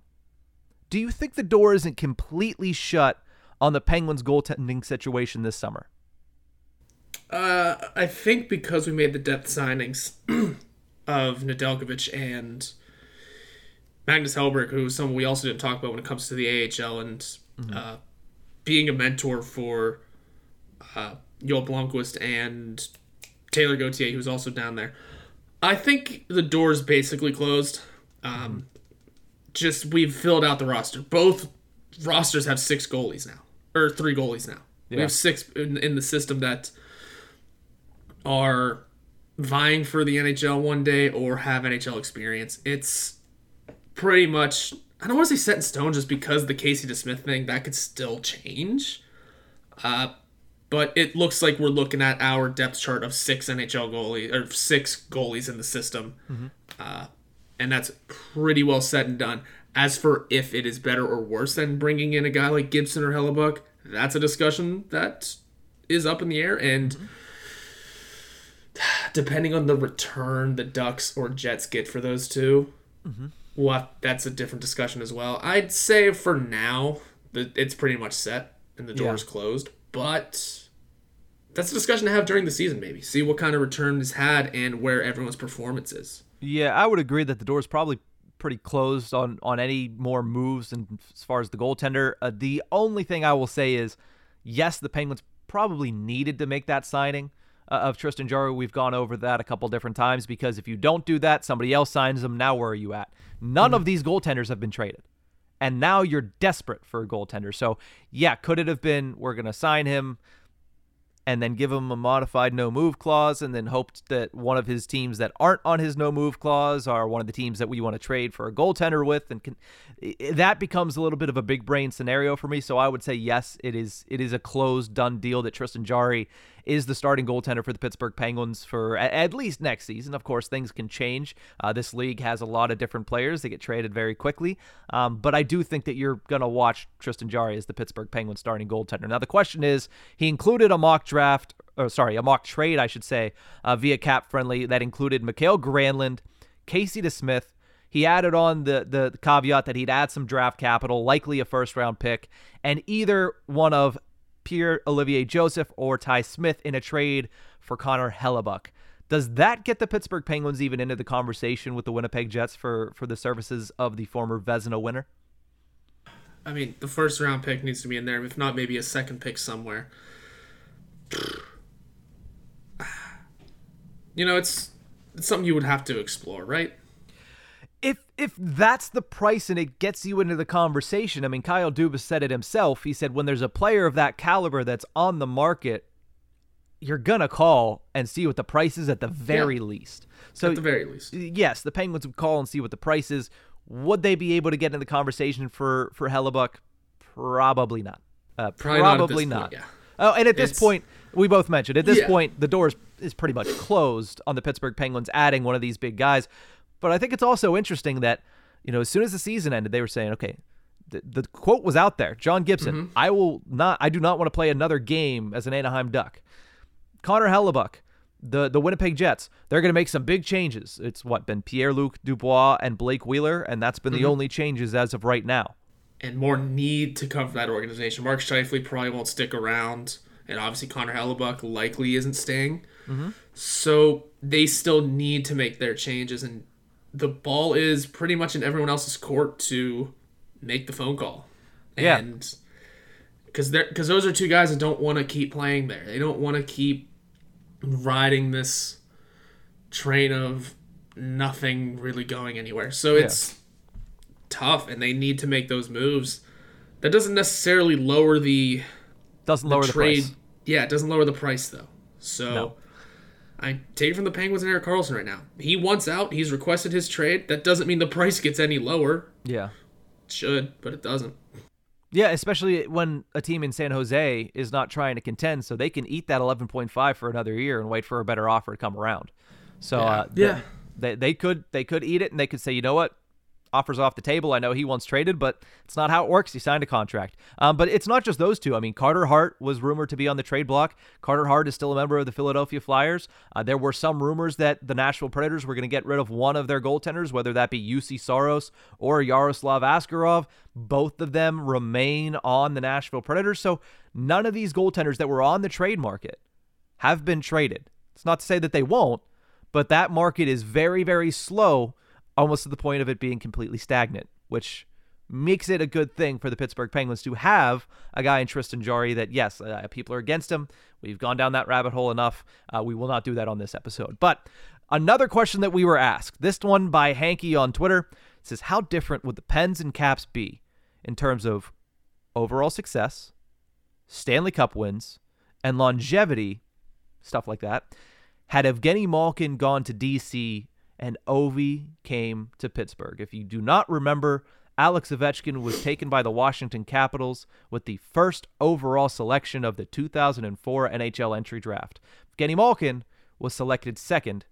Do you think the door isn't completely shut on the Penguins' goaltending situation this summer? Uh, I think because we made the depth signings of Nedeljkovic and Magnus Hellberg, who is someone we also didn't talk about when it comes to the A H L and Mm-hmm. Uh, being a mentor for uh, Joel Blomqvist and Taylor Gauthier, who's also down there. I think the door's basically closed. Um, just we've filled out the roster. Both rosters have six goalies now, or three goalies now. Yeah. We have six in, in the system that are vying for the N H L one day or have N H L experience. It's pretty much, I don't want to say set in stone just because the Casey DeSmith thing, that could still change. Uh, but it looks like we're looking at our depth chart of six N H L goalies, or six goalies in the system. Mm-hmm. Uh, and that's pretty well said and done. As for if it is better or worse than bringing in a guy like Gibson or Hellebuck, that's a discussion that is up in the air. And mm-hmm. depending on the return the Ducks or Jets get for those two, mm-hmm. well, that's a different discussion as well. I'd say for now, it's pretty much set and the door is yeah. closed. But that's a discussion to have during the season, maybe. See what kind of return is had and where everyone's performance is. Yeah, I would agree that the door is probably pretty closed on, on any more moves and as far as the goaltender. Uh, the only thing I will say is, yes, the Penguins probably needed to make that signing uh, of Tristan Jarry. We've gone over that a couple different times because if you don't do that, somebody else signs them. Now where are you at? None mm-hmm. of these goaltenders have been traded. And now you're desperate for a goaltender. So, yeah, could it have been we're going to sign him and then give him a modified no-move clause and then hoped that one of his teams that aren't on his no-move clause are one of the teams that we want to trade for a goaltender with? And can, that becomes a little bit of a big brain scenario for me. So I would say, yes, it is it is a closed, done deal that Tristan Jarry is the starting goaltender for the Pittsburgh Penguins for at least next season. Of course, things can change. Uh, this league has a lot of different players. They get traded very quickly. Um, but I do think that you're going to watch Tristan Jarry as the Pittsburgh Penguins starting goaltender. Now, the question is, he included a mock draft, or sorry, a mock trade, I should say, uh, via Cap Friendly that included Mikael Granlund, Casey DeSmith. He added on the, the caveat that he'd add some draft capital, likely a first-round pick, and either one of Pierre-Olivier Joseph or Ty Smith in a trade for Connor Hellebuck. Does that get the Pittsburgh Penguins even into the conversation with the Winnipeg Jets for, for the services of the former Vezina winner? I mean, the first round pick needs to be in there. If not, maybe a second pick somewhere. You know, it's, it's something you would have to explore, right? If if that's the price and it gets you into the conversation, I mean, Kyle Dubas said it himself. He said when there's a player of that caliber that's on the market, you're going to call and see what the price is at the very yeah. least. So at the very least. Yes, the Penguins would call and see what the price is. Would they be able to get into the conversation for, for Hellebuck? Probably not. Uh, probably, probably not. At this not. Point, yeah. Oh, and at it's... this point, we both mentioned, at this yeah. point, the door is, is pretty much closed on the Pittsburgh Penguins adding one of these big guys. But I think it's also interesting that, you know, as soon as the season ended, they were saying, okay, the, the quote was out there. John Gibson, mm-hmm. I will not, I do not want to play another game as an Anaheim Duck. Connor Hellebuck, the, the Winnipeg Jets, they're going to make some big changes. It's what been Pierre-Luc Dubois and Blake Wheeler, and that's been mm-hmm. the only changes as of right now. And more need to come from that organization. Mark Scheifele probably won't stick around, and obviously Connor Hellebuck likely isn't staying. Mm-hmm. So they still need to make their changes, and the ball is pretty much in everyone else's court to make the phone call. Yeah. And because those are two guys that don't want to keep playing there. They don't want to keep riding this train of nothing really going anywhere. So yeah. it's tough, and they need to make those moves. That doesn't necessarily lower the doesn't the lower trade. The price. Yeah, it doesn't lower the price, though. So. No. I take it from the Penguins and Erik Karlsson right now. He wants out. He's requested his trade. That doesn't mean the price gets any lower. Yeah. It should, but it doesn't. Yeah, especially when a team in San Jose is not trying to contend, so they can eat that eleven point five for another year and wait for a better offer to come around. So yeah. Uh, yeah. They, they could they could eat it, and they could say, you know what? Offers off the table. I know he once traded, but it's not how it works. He signed a contract. Um, but it's not just those two. I mean, Carter Hart was rumored to be on the trade block. Carter Hart is still a member of the Philadelphia Flyers. Uh, there were some rumors that the Nashville Predators were going to get rid of one of their goaltenders, whether that be U C Soros or Yaroslav Askarov. Both of them remain on the Nashville Predators. So none of these goaltenders that were on the trade market have been traded. It's not to say that they won't, but that market is very, very slow, almost to the point of it being completely stagnant, which makes it a good thing for the Pittsburgh Penguins to have a guy in Tristan Jarry that, yes, uh, people are against him. We've gone down that rabbit hole enough. Uh, we will not do that on this episode. But another question that we were asked, this one by Hanky on Twitter, says, how different would the Pens and Caps be in terms of overall success, Stanley Cup wins, and longevity, stuff like that, had Evgeny Malkin gone to D C and Ovi came to Pittsburgh? If you do not remember, Alex Ovechkin was taken by the Washington Capitals with the first overall selection of the two thousand four N H L entry draft. Evgeny Malkin was selected second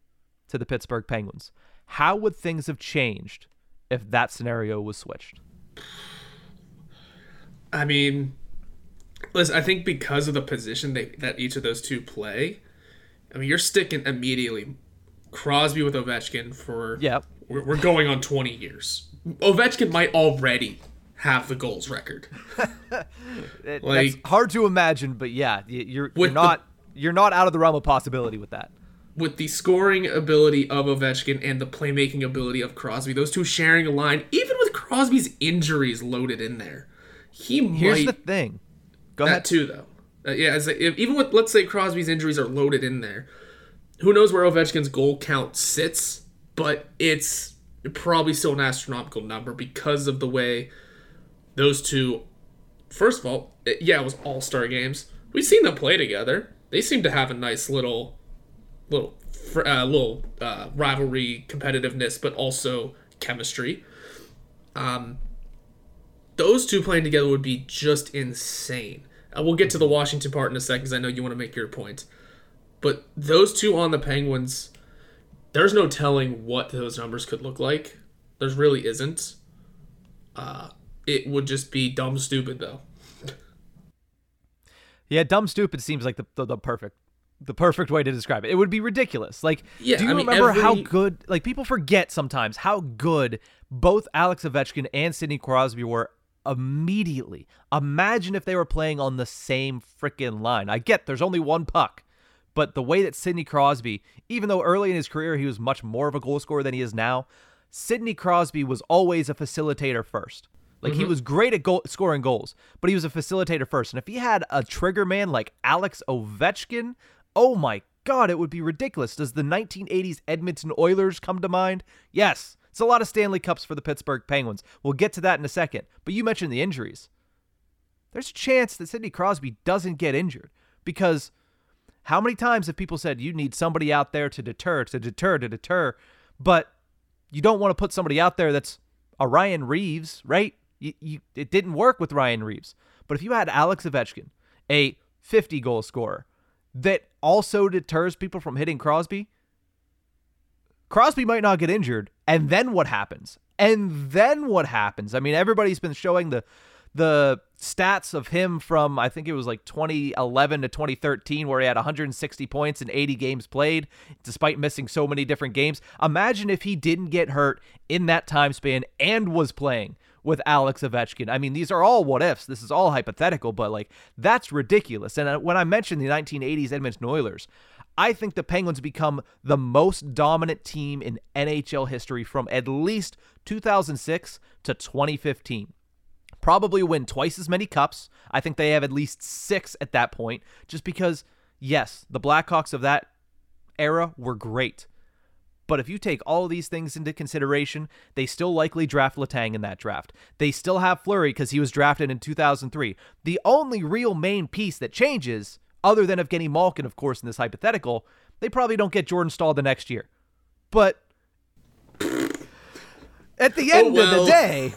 to the Pittsburgh Penguins. How would things have changed if that scenario was switched? I mean, listen, I think because of the position they, that each of those two play, I mean, you're sticking immediately Crosby with Ovechkin for yep. we're, we're going on twenty years. Ovechkin might already have the goals record. It, like, that's hard to imagine, but yeah, you're, you're not you're not out of the realm of possibility with that. With the scoring ability of Ovechkin and the playmaking ability of Crosby, those two sharing a line, even with Crosby's injuries loaded in there, he might... Here's the thing. Go ahead. That too, though. Uh, yeah, as a, if, even with, let's say, Crosby's injuries are loaded in there, who knows where Ovechkin's goal count sits, but it's probably still an astronomical number because of the way those two... First of all, it, yeah, it was all-star games. We've seen them play together. They seem to have a nice little... little uh, little uh, rivalry, competitiveness, but also chemistry. Um, those two playing together would be just insane. Uh, we'll get to the Washington part in a second because I know you want to make your point. But those two on the Penguins, there's no telling what those numbers could look like. There really isn't. Uh, it would just be dumb stupid, though. Yeah, dumb stupid seems like the the, the perfect... the perfect way to describe it. It would be ridiculous. Like, yeah, do you I mean, remember every... how good, like people forget sometimes how good both Alex Ovechkin and Sidney Crosby were immediately. Imagine if they were playing on the same freaking line. I get there's only one puck, but the way that Sidney Crosby, even though early in his career, he was much more of a goal scorer than he is now. Sidney Crosby was always a facilitator first. Like, mm-hmm. he was great at goal- scoring goals, but he was a facilitator first. And if he had a trigger man like Alex Ovechkin, oh my God, it would be ridiculous. Does the nineteen eighties Edmonton Oilers come to mind? Yes. It's a lot of Stanley Cups for the Pittsburgh Penguins. We'll get to that in a second. But you mentioned the injuries. There's a chance that Sidney Crosby doesn't get injured because how many times have people said you need somebody out there to deter, to deter, to deter, but you don't want to put somebody out there that's a Ryan Reeves, right? You, you, it didn't work with Ryan Reeves. But if you had Alex Ovechkin, a fifty-goal scorer, that also deters people from hitting Crosby, Crosby might not get injured. And then what happens? And then what happens? I mean, everybody's been showing the the stats of him from, I think it was like twenty eleven to twenty thirteen, where he had one hundred sixty points and eighty games played, despite missing so many different games. Imagine if he didn't get hurt in that time span and was playing with Alex Ovechkin. I mean, these are all what-ifs. This is all hypothetical, but, like, that's ridiculous. And when I mentioned the nineteen eighties Edmonton Oilers, I think the Penguins become the most dominant team in N H L history from at least two thousand six to twenty fifteen. Probably win twice as many cups. I think they have at least six at that point, just because, yes, the Blackhawks of that era were great. But if you take all of these things into consideration, they still likely draft Letang in that draft. They still have Fleury because he was drafted in two thousand three. The only real main piece that changes, other than Evgeny Malkin, of course, in this hypothetical, they probably don't get Jordan Staal the next year. But at the end oh, well. of the day,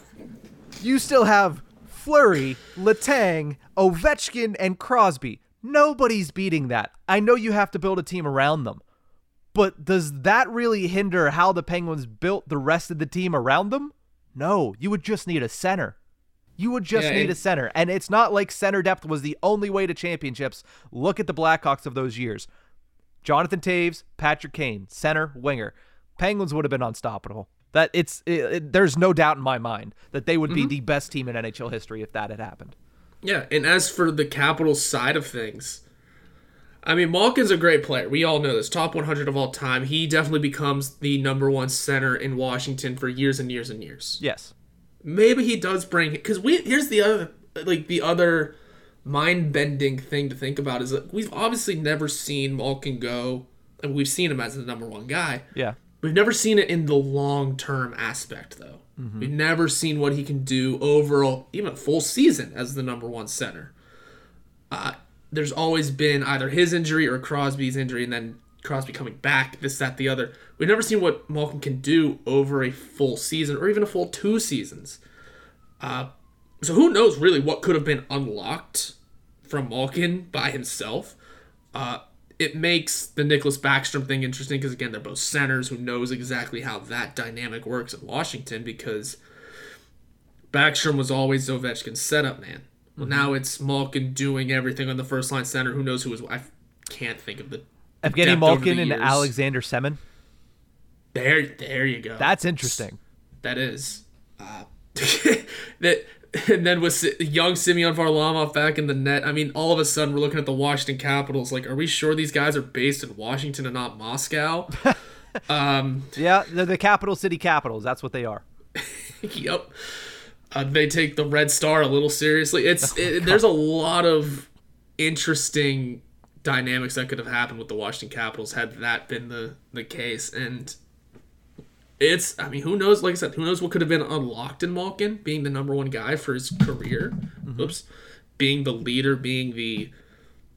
you still have Fleury, Letang, Ovechkin, and Crosby. Nobody's beating that. I know you have to build a team around them. But does that really hinder how the Penguins built the rest of the team around them? No, you would just need a center. You would just yeah, need a center. And it's not like center depth was the only way to championships. Look at the Blackhawks of those years. Jonathan Toews, Patrick Kane, center, winger. Penguins would have been unstoppable. That it's it, it, there's no doubt in my mind that they would mm-hmm. be the best team in N H L history if that had happened. Yeah, and as for the capital side of things, I mean, Malkin's a great player. We all know this. Top one hundred of all time. He definitely becomes the number one center in Washington for years and years and years. Yes. Maybe he does bring... Because we here's the other like the other mind-bending thing to think about is that we've obviously never seen Malkin go... I mean, we've seen him as the number one guy. Yeah. We've never seen it in the long-term aspect, though. Mm-hmm. We've never seen what he can do overall, even a full season as the number one center. Uh... There's always been either his injury or Crosby's injury, and then Crosby coming back, this, that, the other. We've never seen what Malkin can do over a full season or even a full two seasons. Uh, so who knows really what could have been unlocked from Malkin by himself. Uh, it makes the Nicholas Backstrom thing interesting because, again, they're both centers. Who knows exactly how that dynamic works in Washington because Backstrom was always Ovechkin's setup man. Well, now it's Malkin doing everything on the first line center. Who knows who is? I can't think of the. Evgeny Malkin and Alexander Semin. There, there you go. That's interesting. That is. Uh, that And then with young Semyon Varlamov back in the net, I mean, all of a sudden we're looking at the Washington Capitals. Like, are we sure these guys are based in Washington and not Moscow? um, yeah, they're the capital city Capitals. That's what they are. Yep. Uh, they take the Red Star a little seriously. It's oh it, there's a lot of interesting dynamics that could have happened with the Washington Capitals had that been the, the case. And it's, I mean, who knows? Like I said, who knows what could have been unlocked in Malkin being the number one guy for his career? Mm-hmm. Oops, being the leader, being the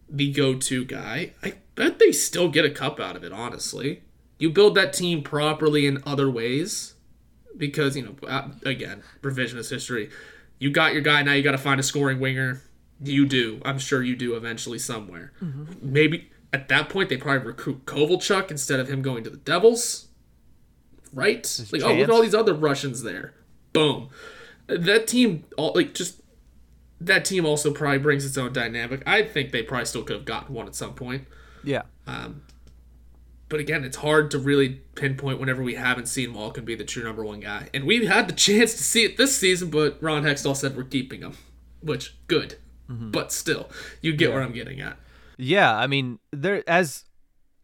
the go-to guy. I bet they still get a cup out of it. Honestly, you build that team properly in other ways. Because, you know, again, revisionist history. You got your guy, now you got to find a scoring winger. You do. I'm sure you do eventually somewhere. Mm-hmm. Maybe at that point they probably recruit Kovalchuk instead of him going to the Devils. Right? There's like, oh, look at all these other Russians there. Boom. That team, all, like, just that team also probably brings its own dynamic. I think they probably still could have gotten one at some point. Yeah. Um. But again, it's hard to really pinpoint whenever we haven't seen Malkin be the true number one guy. And we've had the chance to see it this season, but Ron Hextall said we're keeping him, which, good. Mm-hmm. But still, you get yeah. where I'm getting at. Yeah, I mean, there as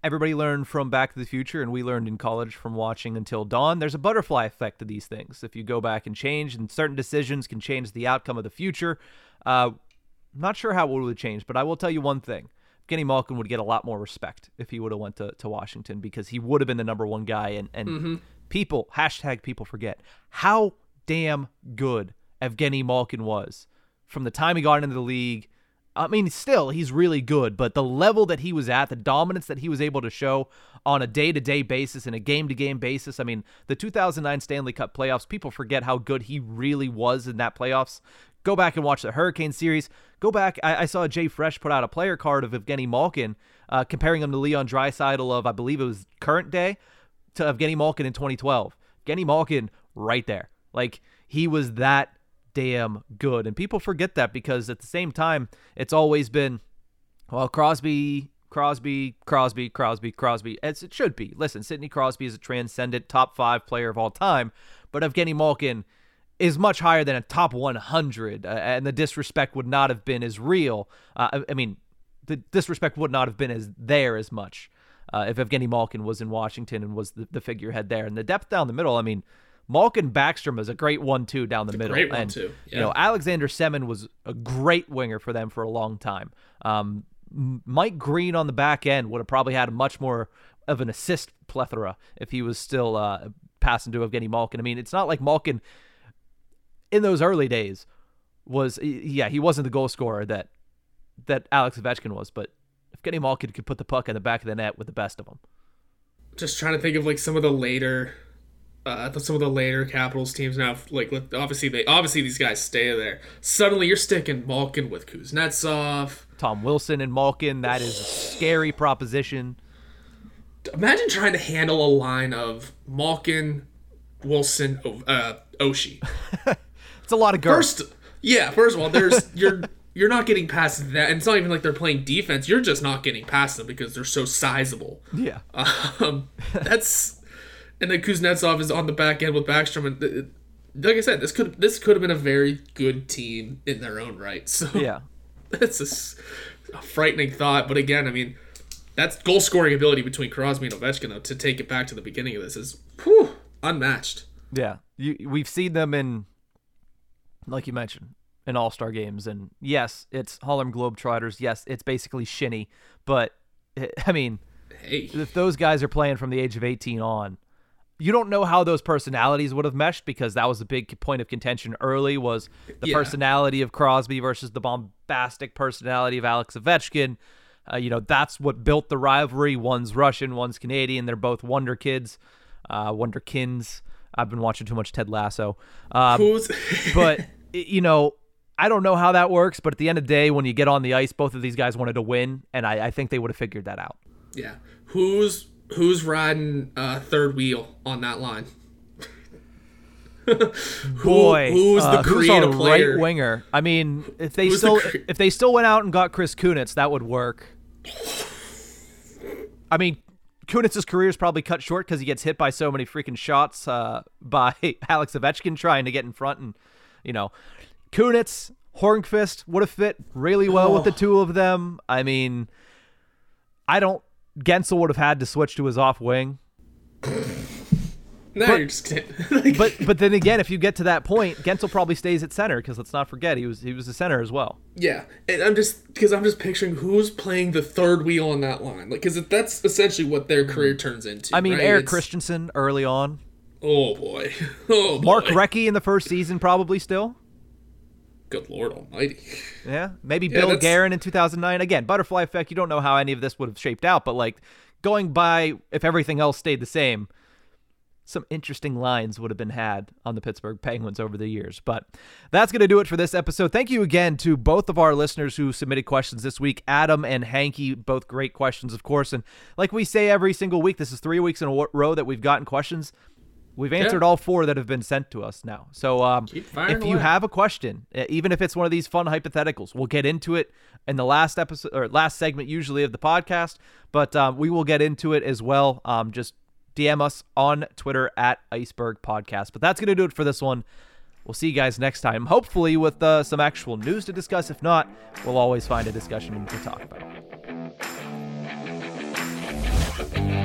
everybody learned from Back to the Future and we learned in college from watching Until Dawn, there's a butterfly effect to these things. If you go back and change, and certain decisions can change the outcome of the future. Uh, I'm not sure how it would change, but I will tell you one thing. Evgeny Malkin would get a lot more respect if he would have went to, to Washington because he would have been the number one guy. And, and mm-hmm. people, hashtag people forget, how damn good Evgeny Malkin was from the time he got into the league. I mean, still, he's really good, but the level that he was at, the dominance that he was able to show on a day-to-day basis and a game-to-game basis. I mean, the two thousand nine Stanley Cup playoffs, people forget how good he really was in that playoffs. Go back and watch the Hurricane series. Go back. I, I saw Jay Fresh put out a player card of Evgeny Malkin, uh, comparing him to Leon Draisaitl of, I believe it was current day, to Evgeny Malkin in twenty twelve. Evgeny Malkin right there. Like, he was that damn good. And people forget that because at the same time, it's always been, well, Crosby, Crosby, Crosby, Crosby, Crosby, as it should be. Listen, Sidney Crosby is a transcendent top five player of all time, but Evgeny Malkin is much higher than a top one hundred, uh, and the disrespect would not have been as real. Uh, I, I mean, the disrespect would not have been as there as much uh, if Evgeny Malkin was in Washington and was the, the figurehead there. And the depth down the middle, I mean, Malkin Backstrom is a great one two down the it's middle. Great and, one two. Yeah. You know, Alexander Semin was a great winger for them for a long time. Um, Mike Green on the back end would have probably had much more of an assist plethora if he was still uh, passing to Evgeny Malkin. I mean, it's not like Malkin in those early days was, yeah, he wasn't the goal scorer that that Alex Ovechkin was, but Evgeny Malkin could put the puck in the back of the net with the best of them. Just trying to think of like some of the later, uh, some of the later Capitals teams now. Like obviously they, obviously these guys stay there. Suddenly you're sticking Malkin with Kuznetsov, Tom Wilson, and Malkin. That is a scary proposition. Imagine trying to handle a line of Malkin, Wilson, uh, Oshie. It's a lot of girls. First, yeah, first of all, there's you're you're not getting past that. And it's not even like they're playing defense. You're just not getting past them because they're so sizable. Yeah. Um, that's and then Kuznetsov is on the back end with Backstrom. And it, like I said, this could this could have been a very good team in their own right. So yeah, that's a, a frightening thought. But again, I mean, that's goal scoring ability between Crosby and Ovechkin. Though, to take it back to the beginning of this is whew, unmatched. Yeah, you, we've seen them in, like you mentioned, in all-star games. And yes, it's Harlem Globetrotters. Yes, it's basically shinny. But, I mean, hey. If those guys are playing from the age of eighteen on, you don't know how those personalities would have meshed because that was a big point of contention early was the yeah. personality of Crosby versus the bombastic personality of Alex Ovechkin. Uh, you know, that's what built the rivalry. One's Russian, one's Canadian. They're both wonder kids, uh, wonderkins. I've been watching too much Ted Lasso. Um, but, you know, I don't know how that works, but at the end of the day, when you get on the ice, both of these guys wanted to win, and I, I think they would have figured that out. Yeah. Who's who's riding uh, third wheel on that line? Boy, Who, who's uh, the who's on a right winger? I mean, if they who's still the cre- if they still went out and got Chris Kunitz, that would work. I mean, Kunitz's career is probably cut short because he gets hit by so many freaking shots uh, by Alex Ovechkin trying to get in front. And, you know, Kunitz, Hornqvist would have fit really well oh. with the two of them. I mean, I don't... Gensel would have had to switch to his off wing. No, but, you're just kidding. like, but but then again, if you get to that point, Gensel probably stays at center because let's not forget he was he was a center as well. Yeah, and I'm just because I'm just picturing who's playing the third wheel on that line, like because that's essentially what their career turns into. I mean, right? Eric it's... Christensen early on. Oh boy, oh boy. Mark Recchi in the first season probably still. Good Lord Almighty. Yeah, maybe yeah, Bill that's... Guerin in two thousand nine again. Butterfly effect. You don't know how any of this would have shaped out, but like going by if everything else stayed the same. Some interesting lines would have been had on the Pittsburgh Penguins over the years. But that's going to do it for this episode. Thank you again to both of our listeners who submitted questions this week, Adam and Hanky, both great questions, of course. And like we say every single week, this is three weeks in a row that we've gotten questions. We've answered yeah. all four that have been sent to us now. So um, if you have a question, even if it's one of these fun hypotheticals, we'll get into it in the last episode or last segment usually of the podcast, but um, we will get into it as well. Um, just D M us on Twitter at Iceberg Podcast. But that's going to do it for this one. We'll see you guys next time, hopefully with uh, some actual news to discuss. If not, we'll always find a discussion to talk about.